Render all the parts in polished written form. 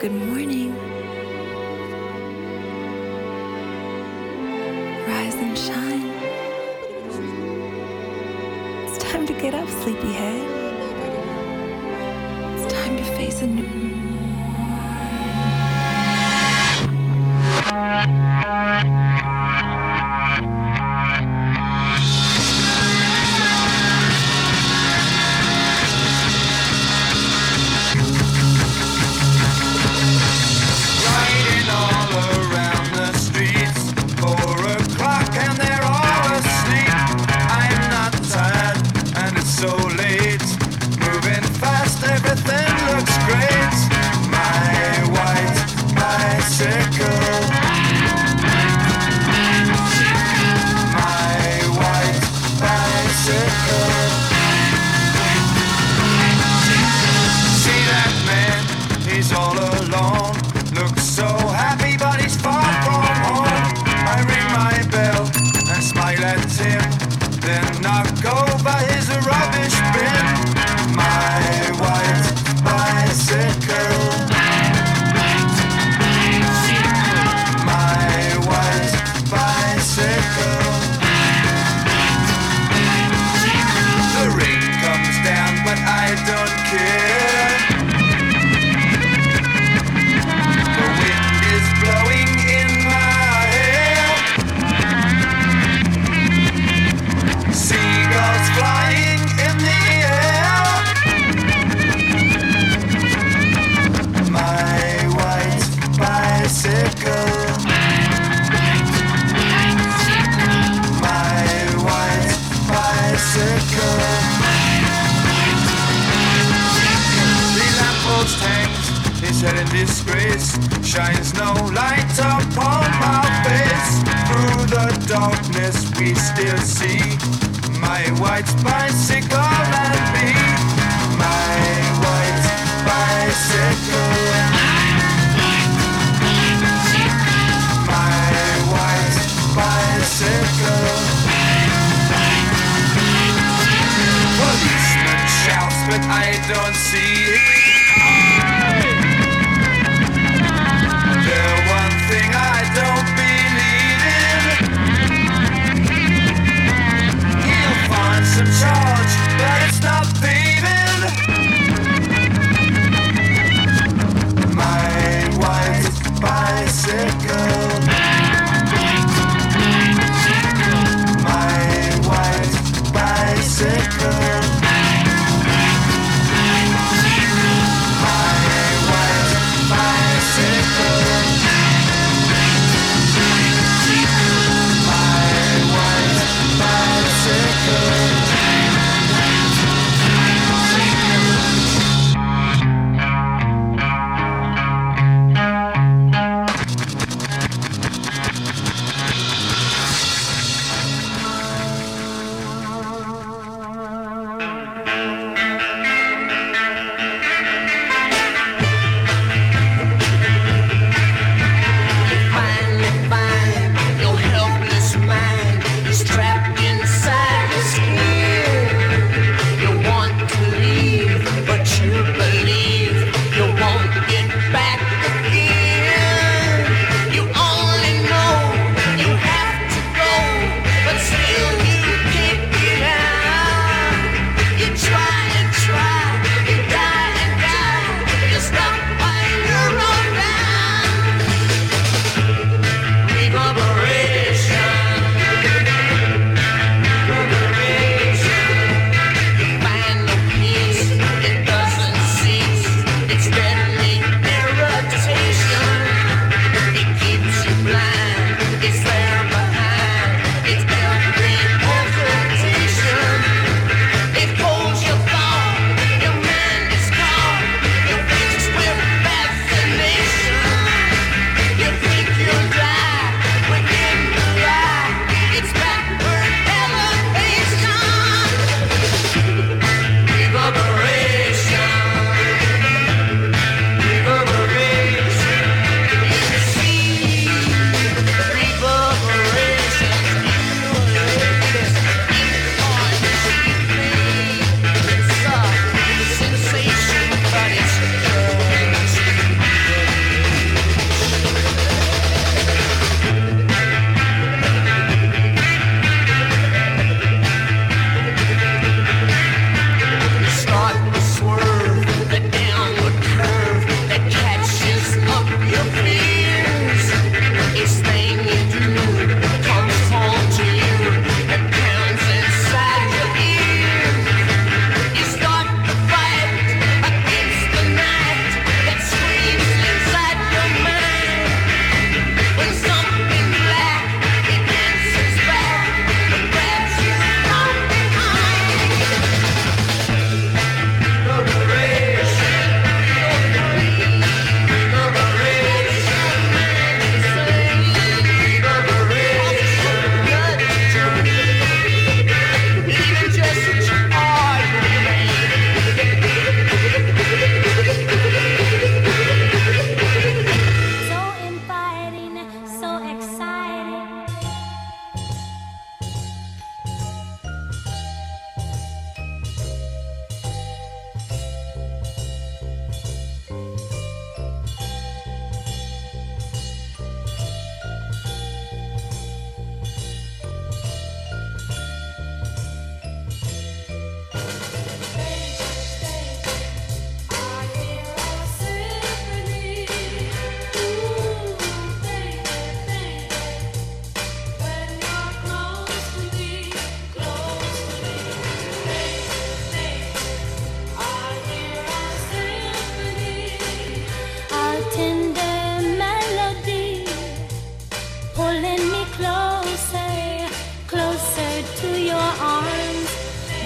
Good morning. Rise and shine. It's time to get up, sleepyhead. It's time to face a new... Disgrace shines no light upon my face. Through the darkness we still see my white bicycle and me. My white bicycle. My white bicycle. Policeman shouts but I don't see. My white bicycle.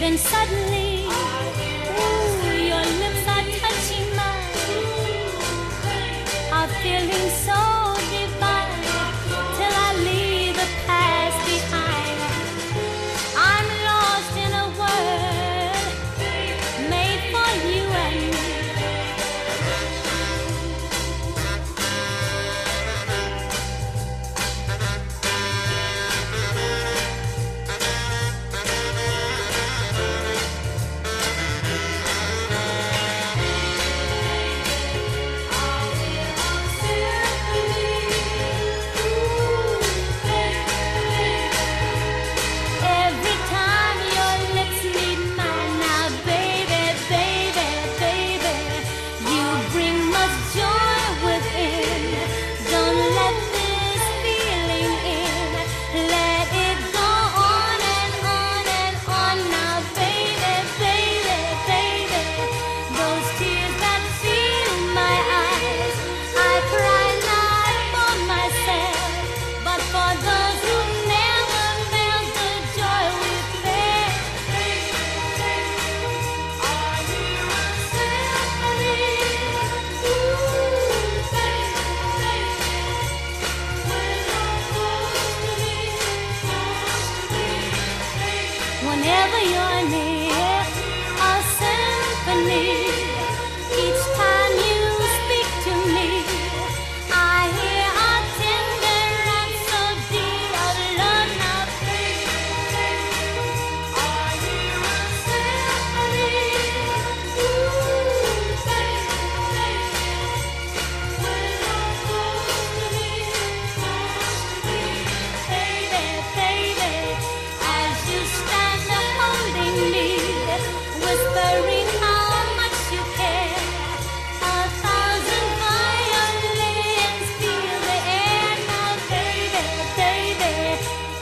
Then suddenly, ooh, your lips are touching mine. I'm feeling so divine till I leave the past behind. I'm lost in a world made for you and whenever you're near, a symphony. Each time you speak to me, I hear how tender and so dear your love now. I hear a symphony. Ooh, baby, when love goes to me, goes to me. Baby, baby, as you stand me, whispering how much you care, a thousand violins feel the air now. Baby, baby,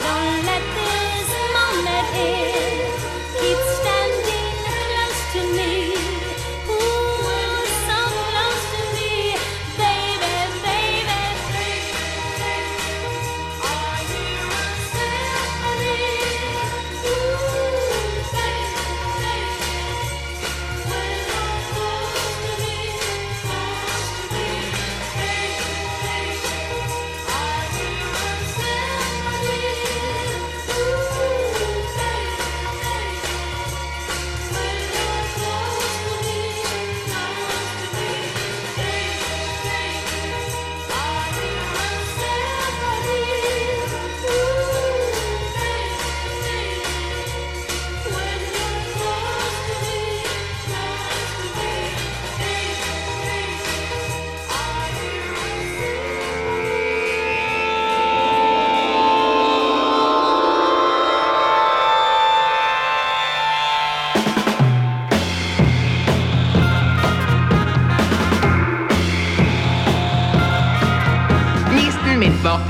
don't let this moment in. Keep standing close to me. Ooh, so close to me. Baby, baby, I hear a symphony. Ooh, Mittwoch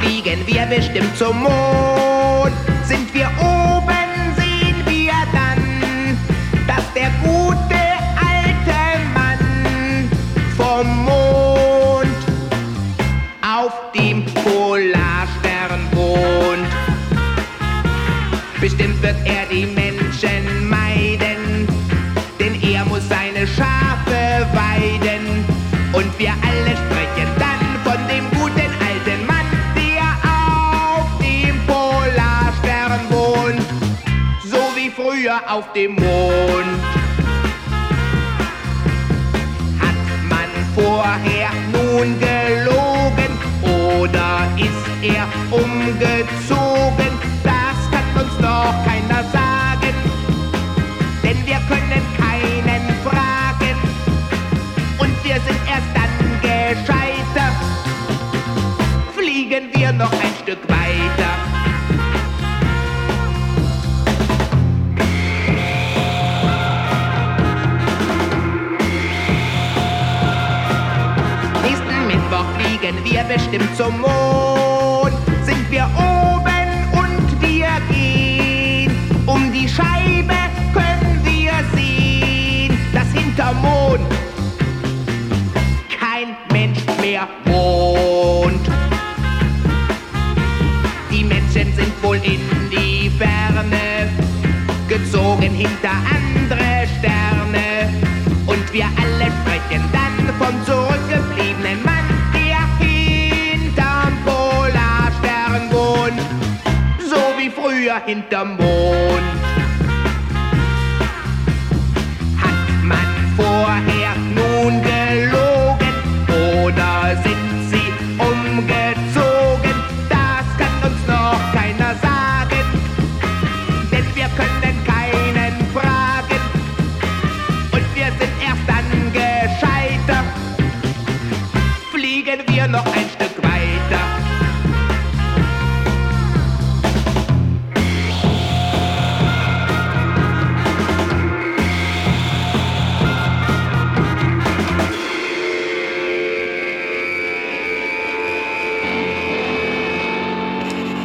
fliegen wir bestimmt zum Mond. Sind wir oben, sehen wir dann, dass der gute alte Mann vom Mond auf dem Polarstern wohnt. Bestimmt wird er die Menschen meiden, denn er muss seine Schafe weiden. Und wir alle sprechen dann von dem guten alten Mann, früher auf dem Mond. Hat man vorher nun gelogen oder ist er umgezogen? Das kann uns doch keiner sagen, denn wir können keinen fragen. Und wir sind erst dann gescheiter, fliegen wir noch ein Stück weiter. Wir bestimmt zum Mond, sind wir oben und wir gehen. Um die Scheibe können wir sehen, dass hinterm Mond kein Mensch mehr wohnt. Die Menschen sind wohl in die Ferne gezogen hinter Silber hinterm Mond. Hat man vorher nun gelogen oder sind sie umgezogen? Das kann uns noch keiner sagen, denn wir können keinen fragen. Und wir sind erst dann gescheitert. Fliegen wir noch ein Stück weiter.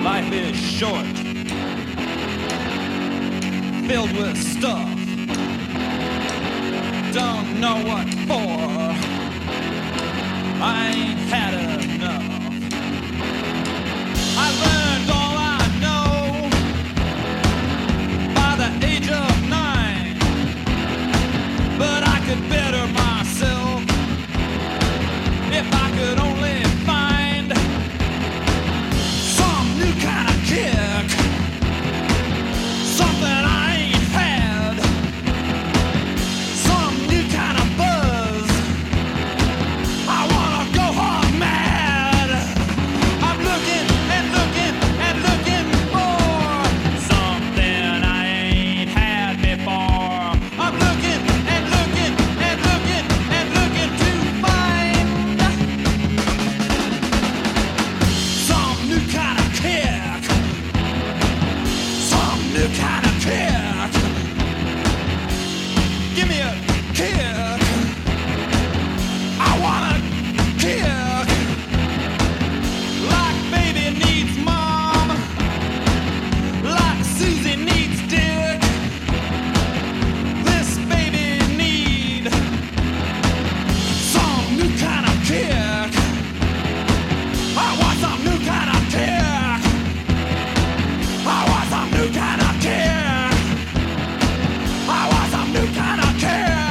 Life is short, filled with stuff, don't know what for, I ain't had enough. I learned all I know by the age of 9, but I could better myself if I could only find some new kind of kick, something I ain't had, some new kind of buzz. I wanna go hog mad. I'm looking and looking and looking for something I ain't had before. I'm looking and looking and looking and looking to find some new kind of kick, some new kind of kick. Give me a kick. I want a kick like baby needs mom, like Susie needs Dick. This baby need some new kind of kick. I want some new kind of kick. I want some new kind of kick. I want some new kind of kick.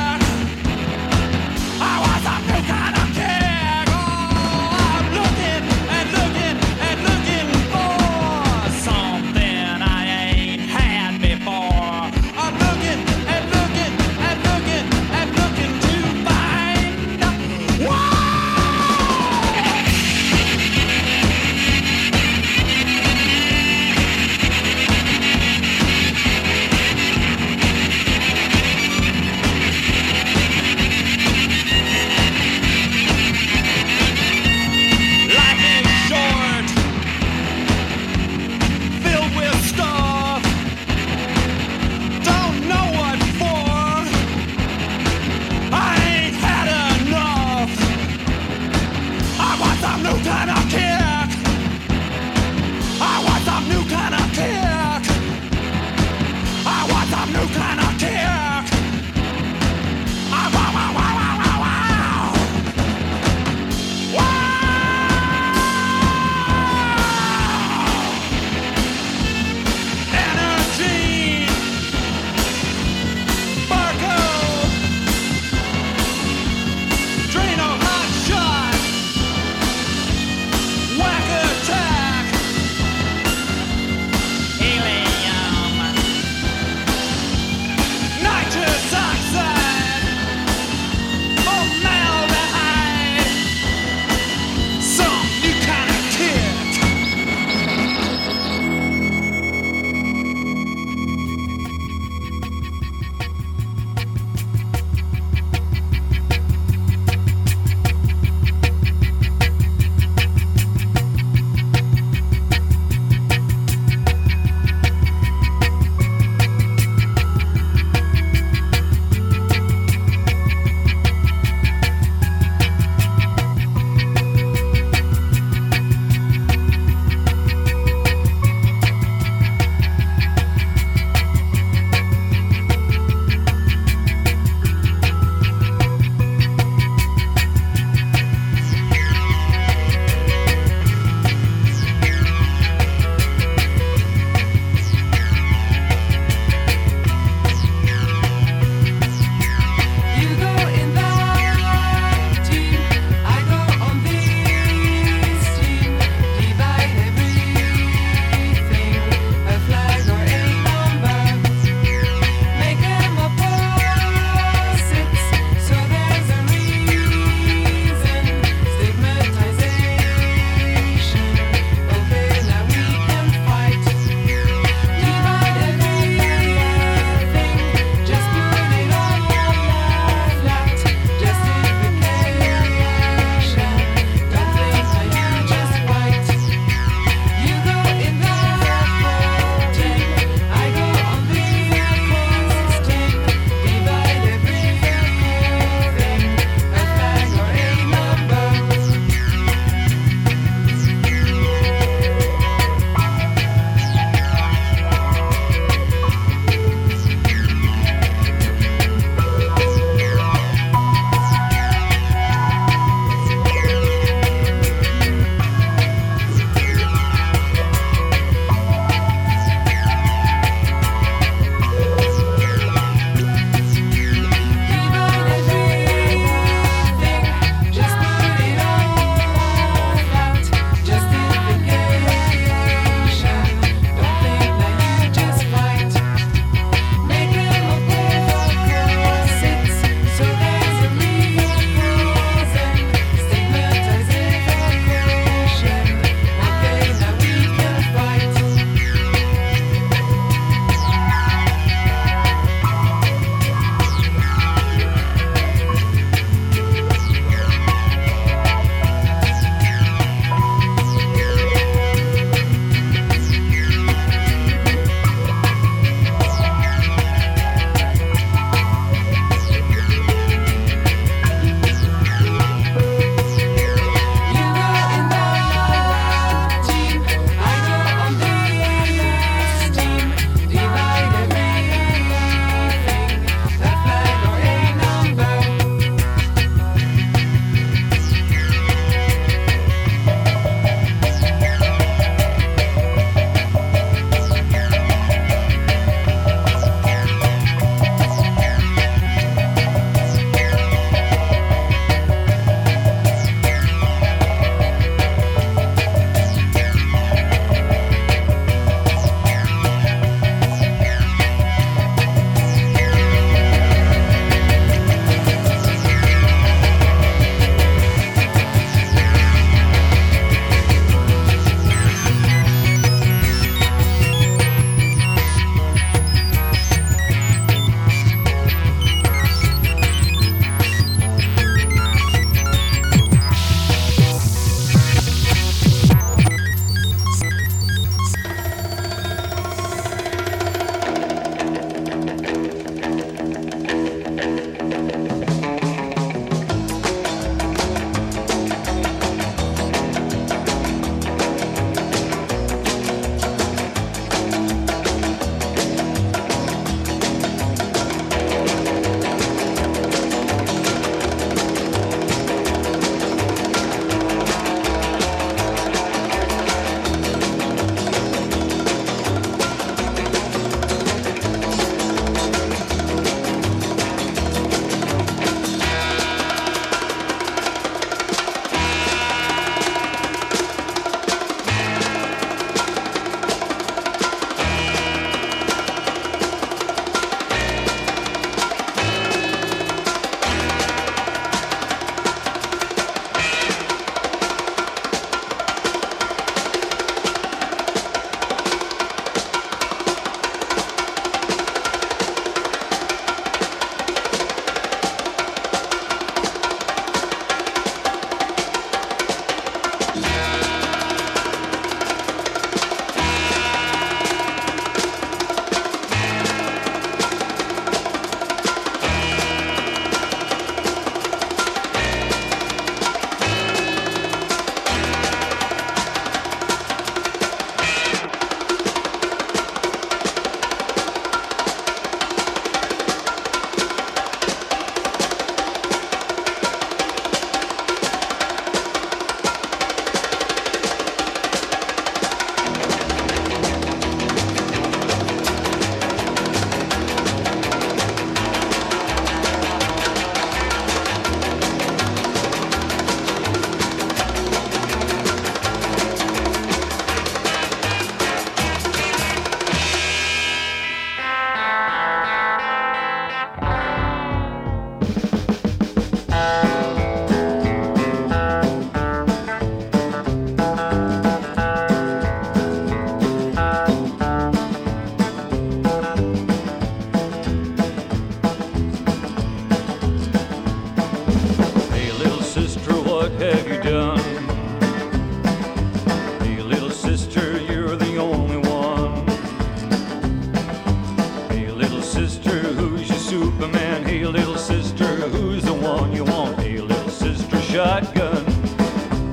shotgun.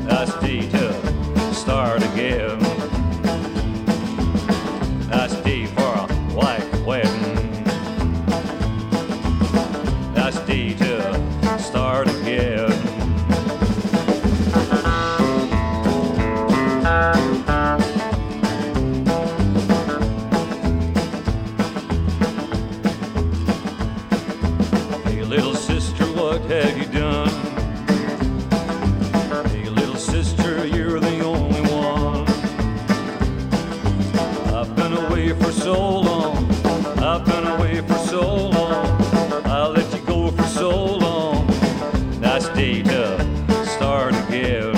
I stay to start again. I stay for a white wedding. I stay to start again. Hey, little sister, what have you done? Hey, little sister, you're the only one. I've been away for so long. I've been away for so long. I let you go for so long. I stayed up, start again.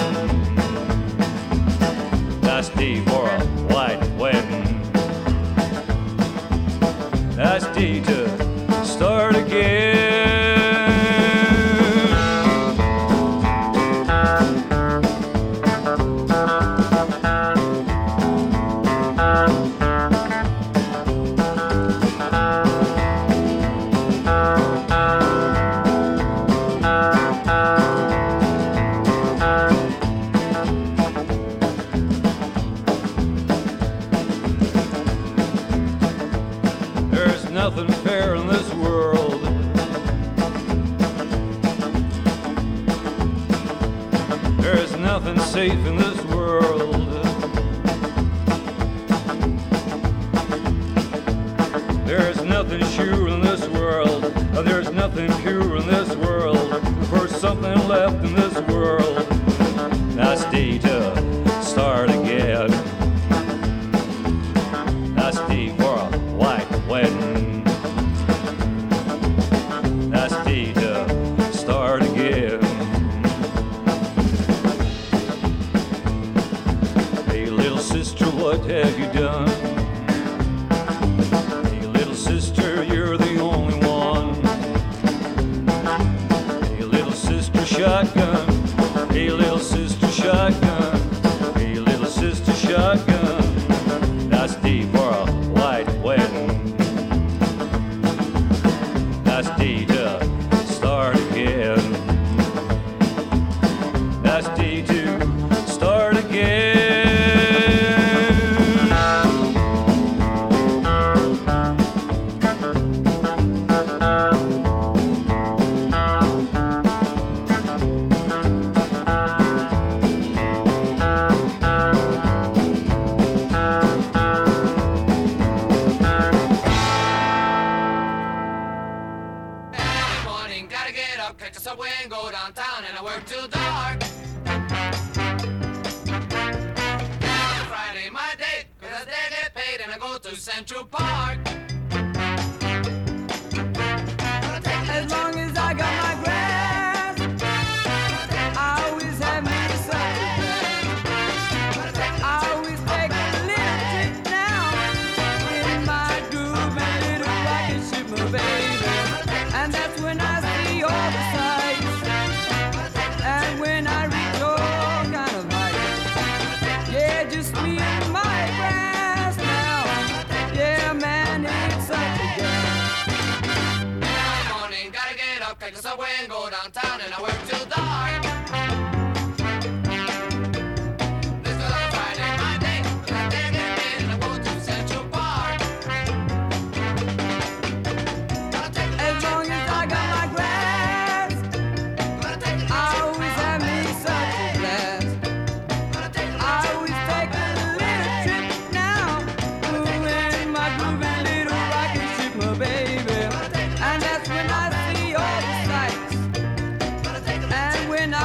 I stayed for a white wedding. I stayed to start again. Nothing fair in this world. There's nothing safe in this world. There's nothing sure in this world. There's nothing pure in this world. For something left in this world. I stay to start again. I stay for a white wedding. Sister, what have you done? Hey, little sister, you're the only one. Hey, little sister, shotgun. Hey, little sister, shotgun. Hey, little sister, shotgun. I stay for a white wedding. I stay to start again. I stay to start again. Catch a subway and go downtown, and I work till dark. Friday my day, 'cause that's the day I get paid, and I go to Central Park. As long as I got my grass, I always have me some. I always take a little trip down in my groove, my little rocket ship, my baby. And that's when I all the sights, and when I reach your kind of height, yeah, just me and my grass now, yeah, man, it's such a game. In the morning, gotta get up, catch the subway and go downtown, and I work till dark. And I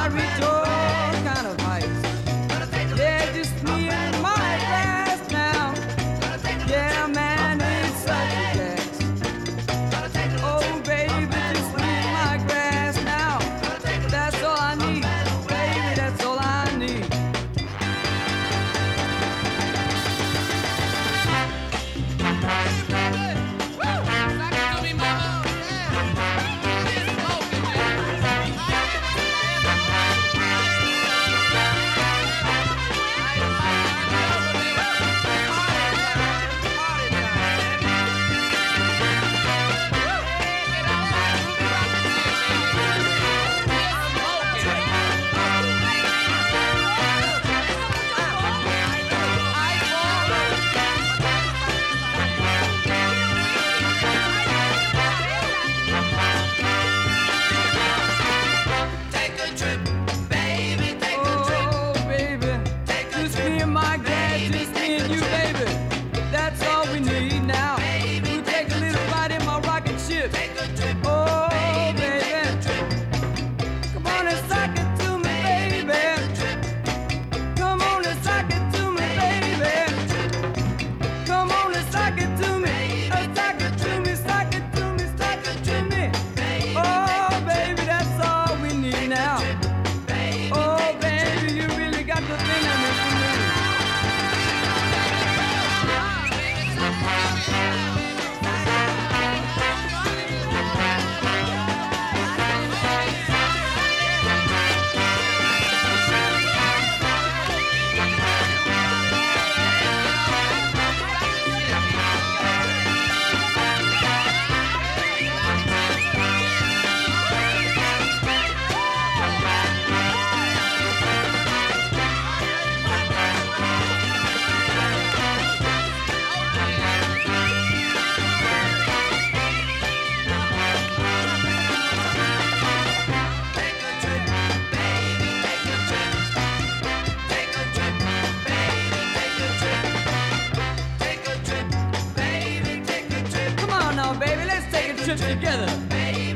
trip together.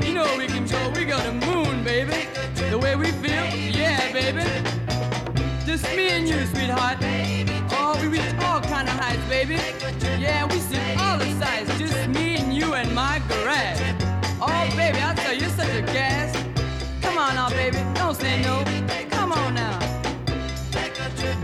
You know we can go, we go to moon, baby. The way we feel, yeah, baby. Just me and you, sweetheart. Oh, we reach all kind of heights, baby. Yeah, we see all the sights. Just me and you and my garage. Oh, baby, I tell you, you're such a gas. Come on now, baby, don't say no. Come on now. Take a trip.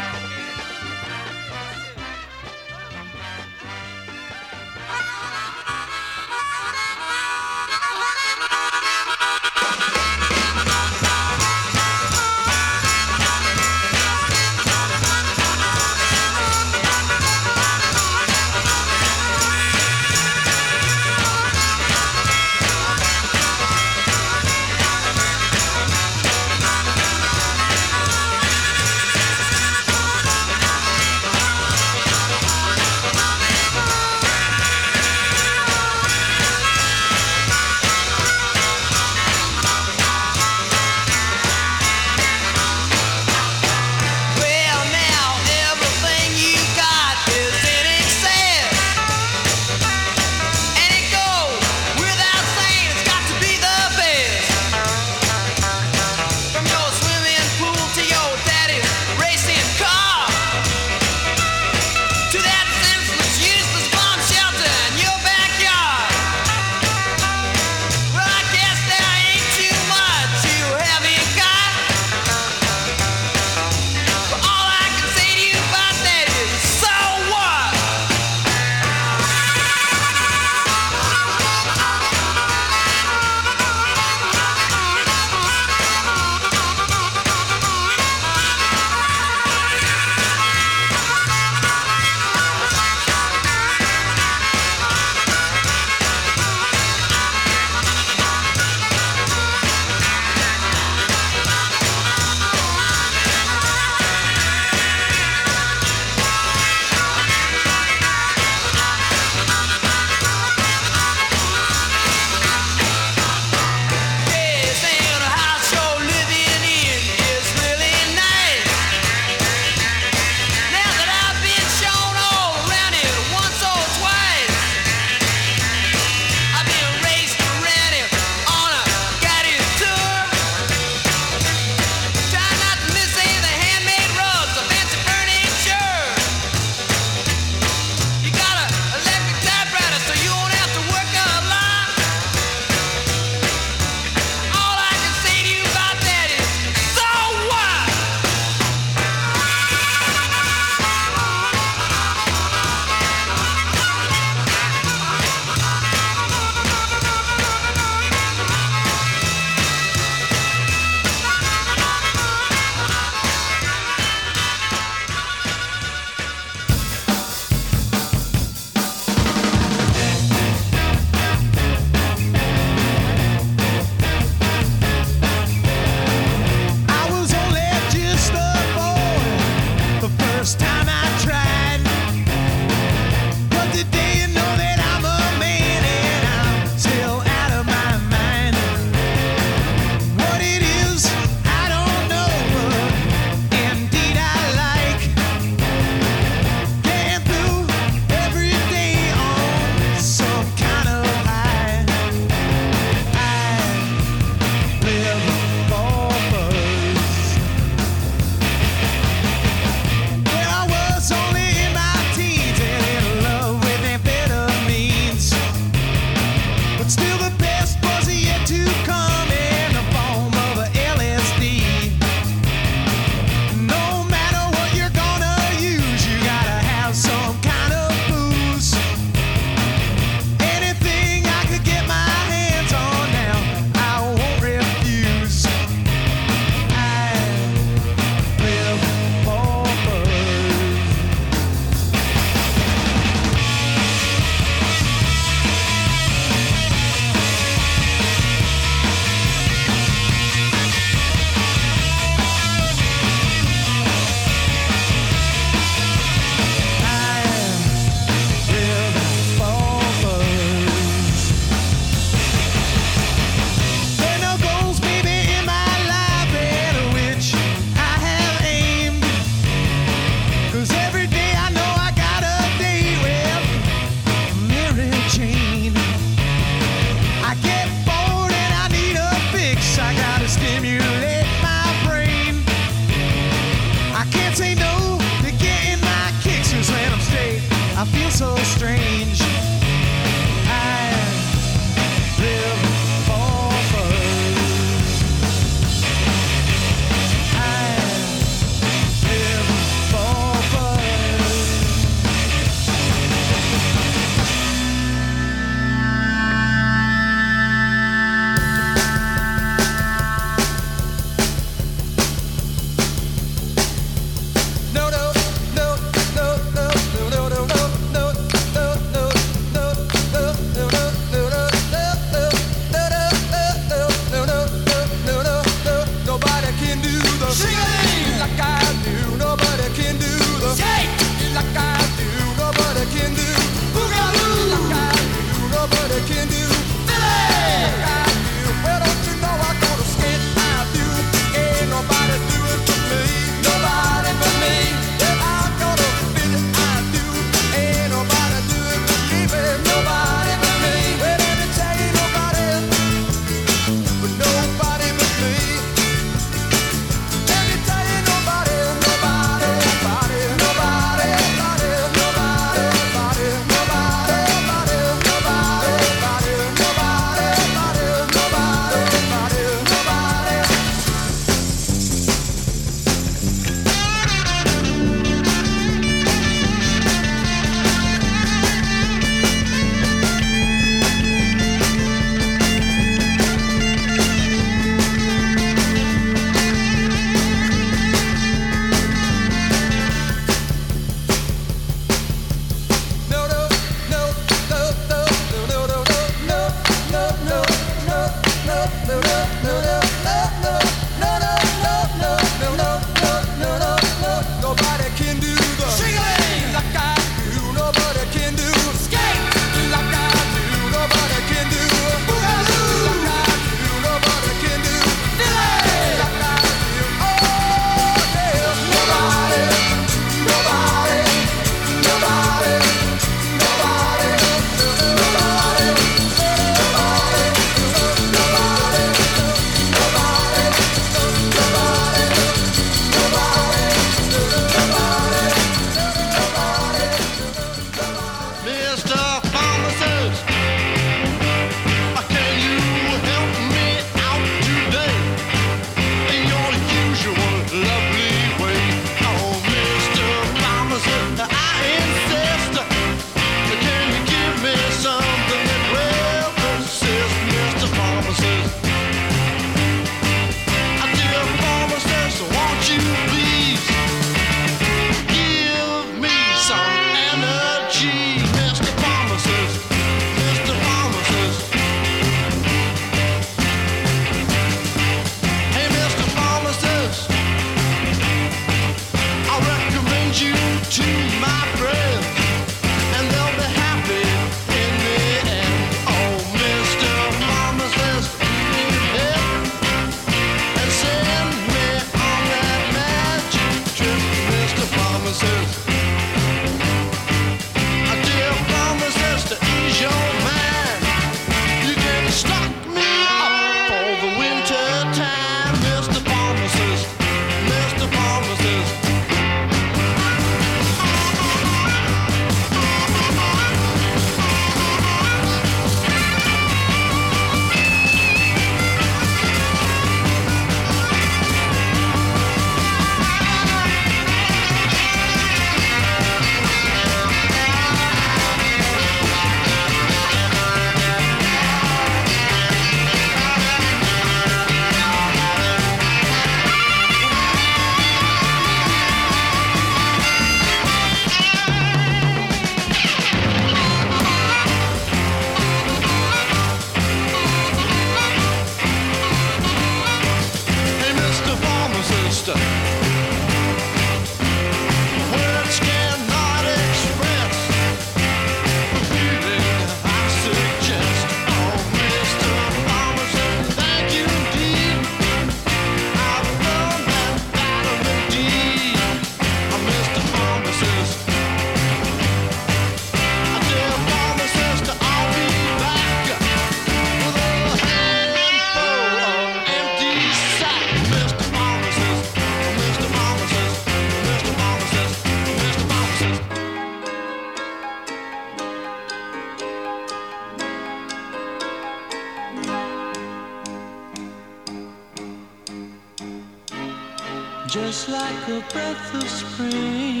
Just like a breath of spring,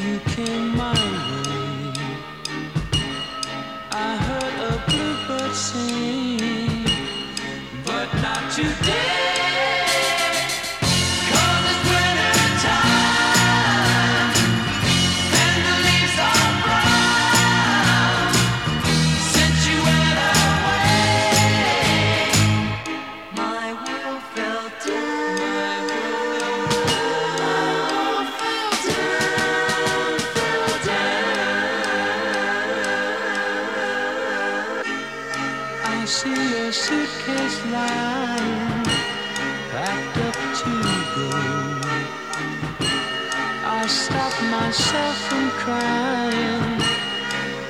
you came my way. I heard a bluebird sing, but not today. See a suitcase lying packed up to go. I stopped myself from crying.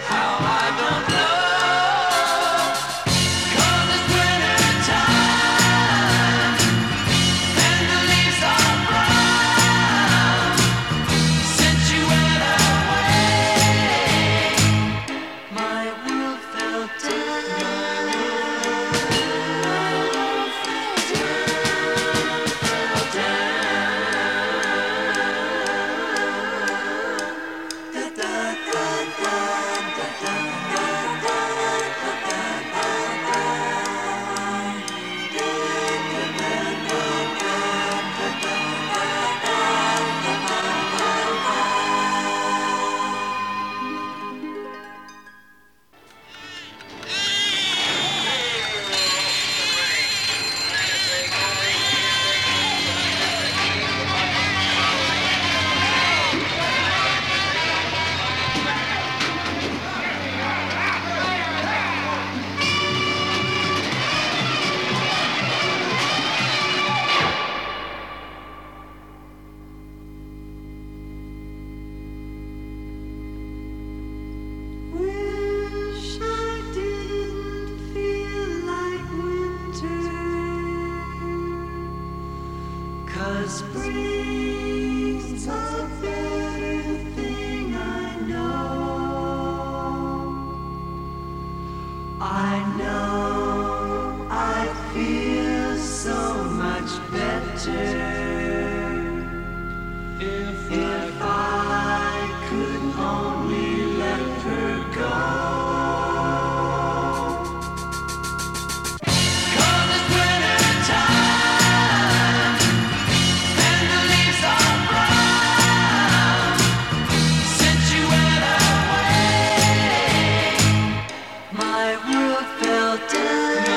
How I don't know. Cause it's winter time and the leaves are brown. Sent you and away. My will fell down. Spring's a better thing, I know. I know I feel so much better if I could only let her go. I will feel down.